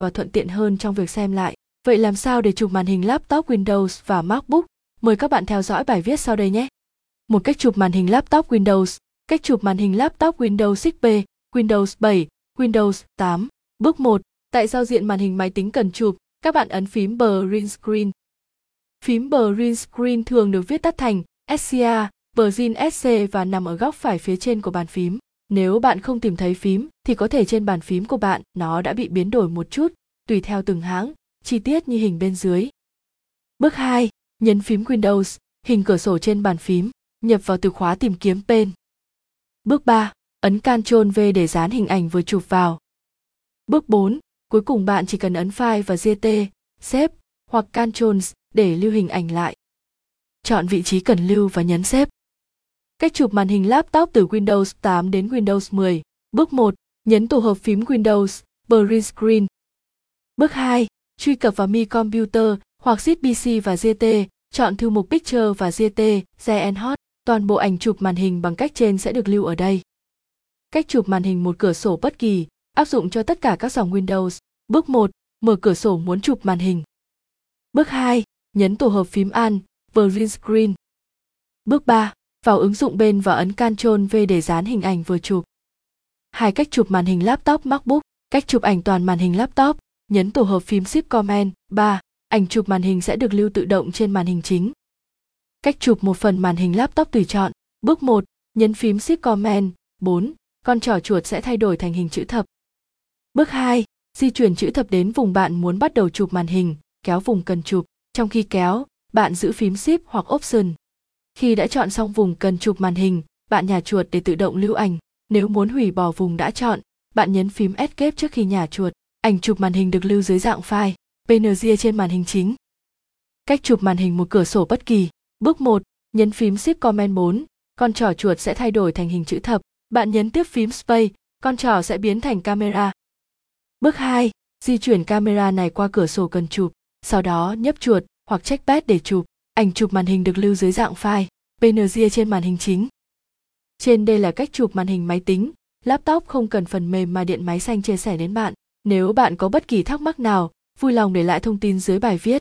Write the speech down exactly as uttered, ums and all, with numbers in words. và thuận tiện hơn trong việc xem lại. Vậy làm sao để chụp màn hình laptop Windows và MacBook? Mời các bạn theo dõi bài viết sau đây nhé. Một cách chụp màn hình laptop Windows. Cách chụp màn hình laptop Windows ích pê, Windows bảy, Windows tám. Bước một. Tại giao diện màn hình máy tính cần chụp, các bạn ấn phím Green Screen. Phím Green Screen thường được viết tắt thành ét xê a, Green ét xê và nằm ở góc phải phía trên của bàn phím. Nếu bạn không tìm thấy phím thì có thể trên bàn phím của bạn nó đã bị biến đổi một chút, tùy theo từng hãng, chi tiết như hình bên dưới. Bước hai. Nhấn phím Windows, hình cửa sổ trên bàn phím, nhập vào từ khóa tìm kiếm Paint. Bước ba. Ấn Ctrl+V để dán hình ảnh vừa chụp vào. Bước bốn. Cuối cùng bạn chỉ cần ấn File và giê tê, Save hoặc Ctrl để lưu hình ảnh lại. Chọn vị trí cần lưu và nhấn Save. Cách chụp màn hình laptop từ Windows tám đến Windows mười. Bước một. Nhấn tổ hợp phím Windows, Green Screen. Bước hai. Truy cập vào Mi Computer hoặc Sheet pê xê và giê tê, chọn thư mục Picture và giê tê, Gen Hot. Toàn bộ ảnh chụp màn hình bằng cách trên sẽ được lưu ở đây. Cách chụp màn hình một cửa sổ bất kỳ, áp dụng cho tất cả các dòng Windows. Bước một. Mở cửa sổ muốn chụp màn hình. Bước hai. Nhấn tổ hợp phím Alt, Green Screen. Bước ba. Vào ứng dụng bên và ấn Ctrl+V để dán hình ảnh vừa chụp. Hai cách chụp màn hình laptop MacBook. Cách chụp ảnh toàn màn hình laptop, nhấn tổ hợp phím Shift Command ba, ảnh chụp màn hình sẽ được lưu tự động trên màn hình chính. Cách chụp một phần màn hình laptop tùy chọn. Bước một, nhấn phím Shift Command bốn, con trỏ chuột sẽ thay đổi thành hình chữ thập. Bước hai, di chuyển chữ thập đến vùng bạn muốn bắt đầu chụp màn hình, kéo vùng cần chụp. Trong khi kéo, bạn giữ phím Shift hoặc Option. Khi đã chọn xong vùng cần chụp màn hình, bạn nhả chuột để tự động lưu ảnh. Nếu muốn hủy bỏ vùng đã chọn, bạn nhấn phím Escape trước khi nhả chuột. Ảnh chụp màn hình được lưu dưới dạng file, pê en giê trên màn hình chính. Cách chụp màn hình một cửa sổ bất kỳ. Bước một, nhấn phím Shift Command bốn, con trỏ chuột sẽ thay đổi thành hình chữ thập. Bạn nhấn tiếp phím Space, con trỏ sẽ biến thành camera. Bước hai, di chuyển camera này qua cửa sổ cần chụp, sau đó nhấp chuột hoặc trackpad để chụp. Ảnh chụp màn hình được lưu dưới dạng file, pê en giê trên màn hình chính. Trên đây là cách chụp màn hình máy tính, laptop không cần phần mềm mà Điện Máy Xanh chia sẻ đến bạn. Nếu bạn có bất kỳ thắc mắc nào, vui lòng để lại thông tin dưới bài viết.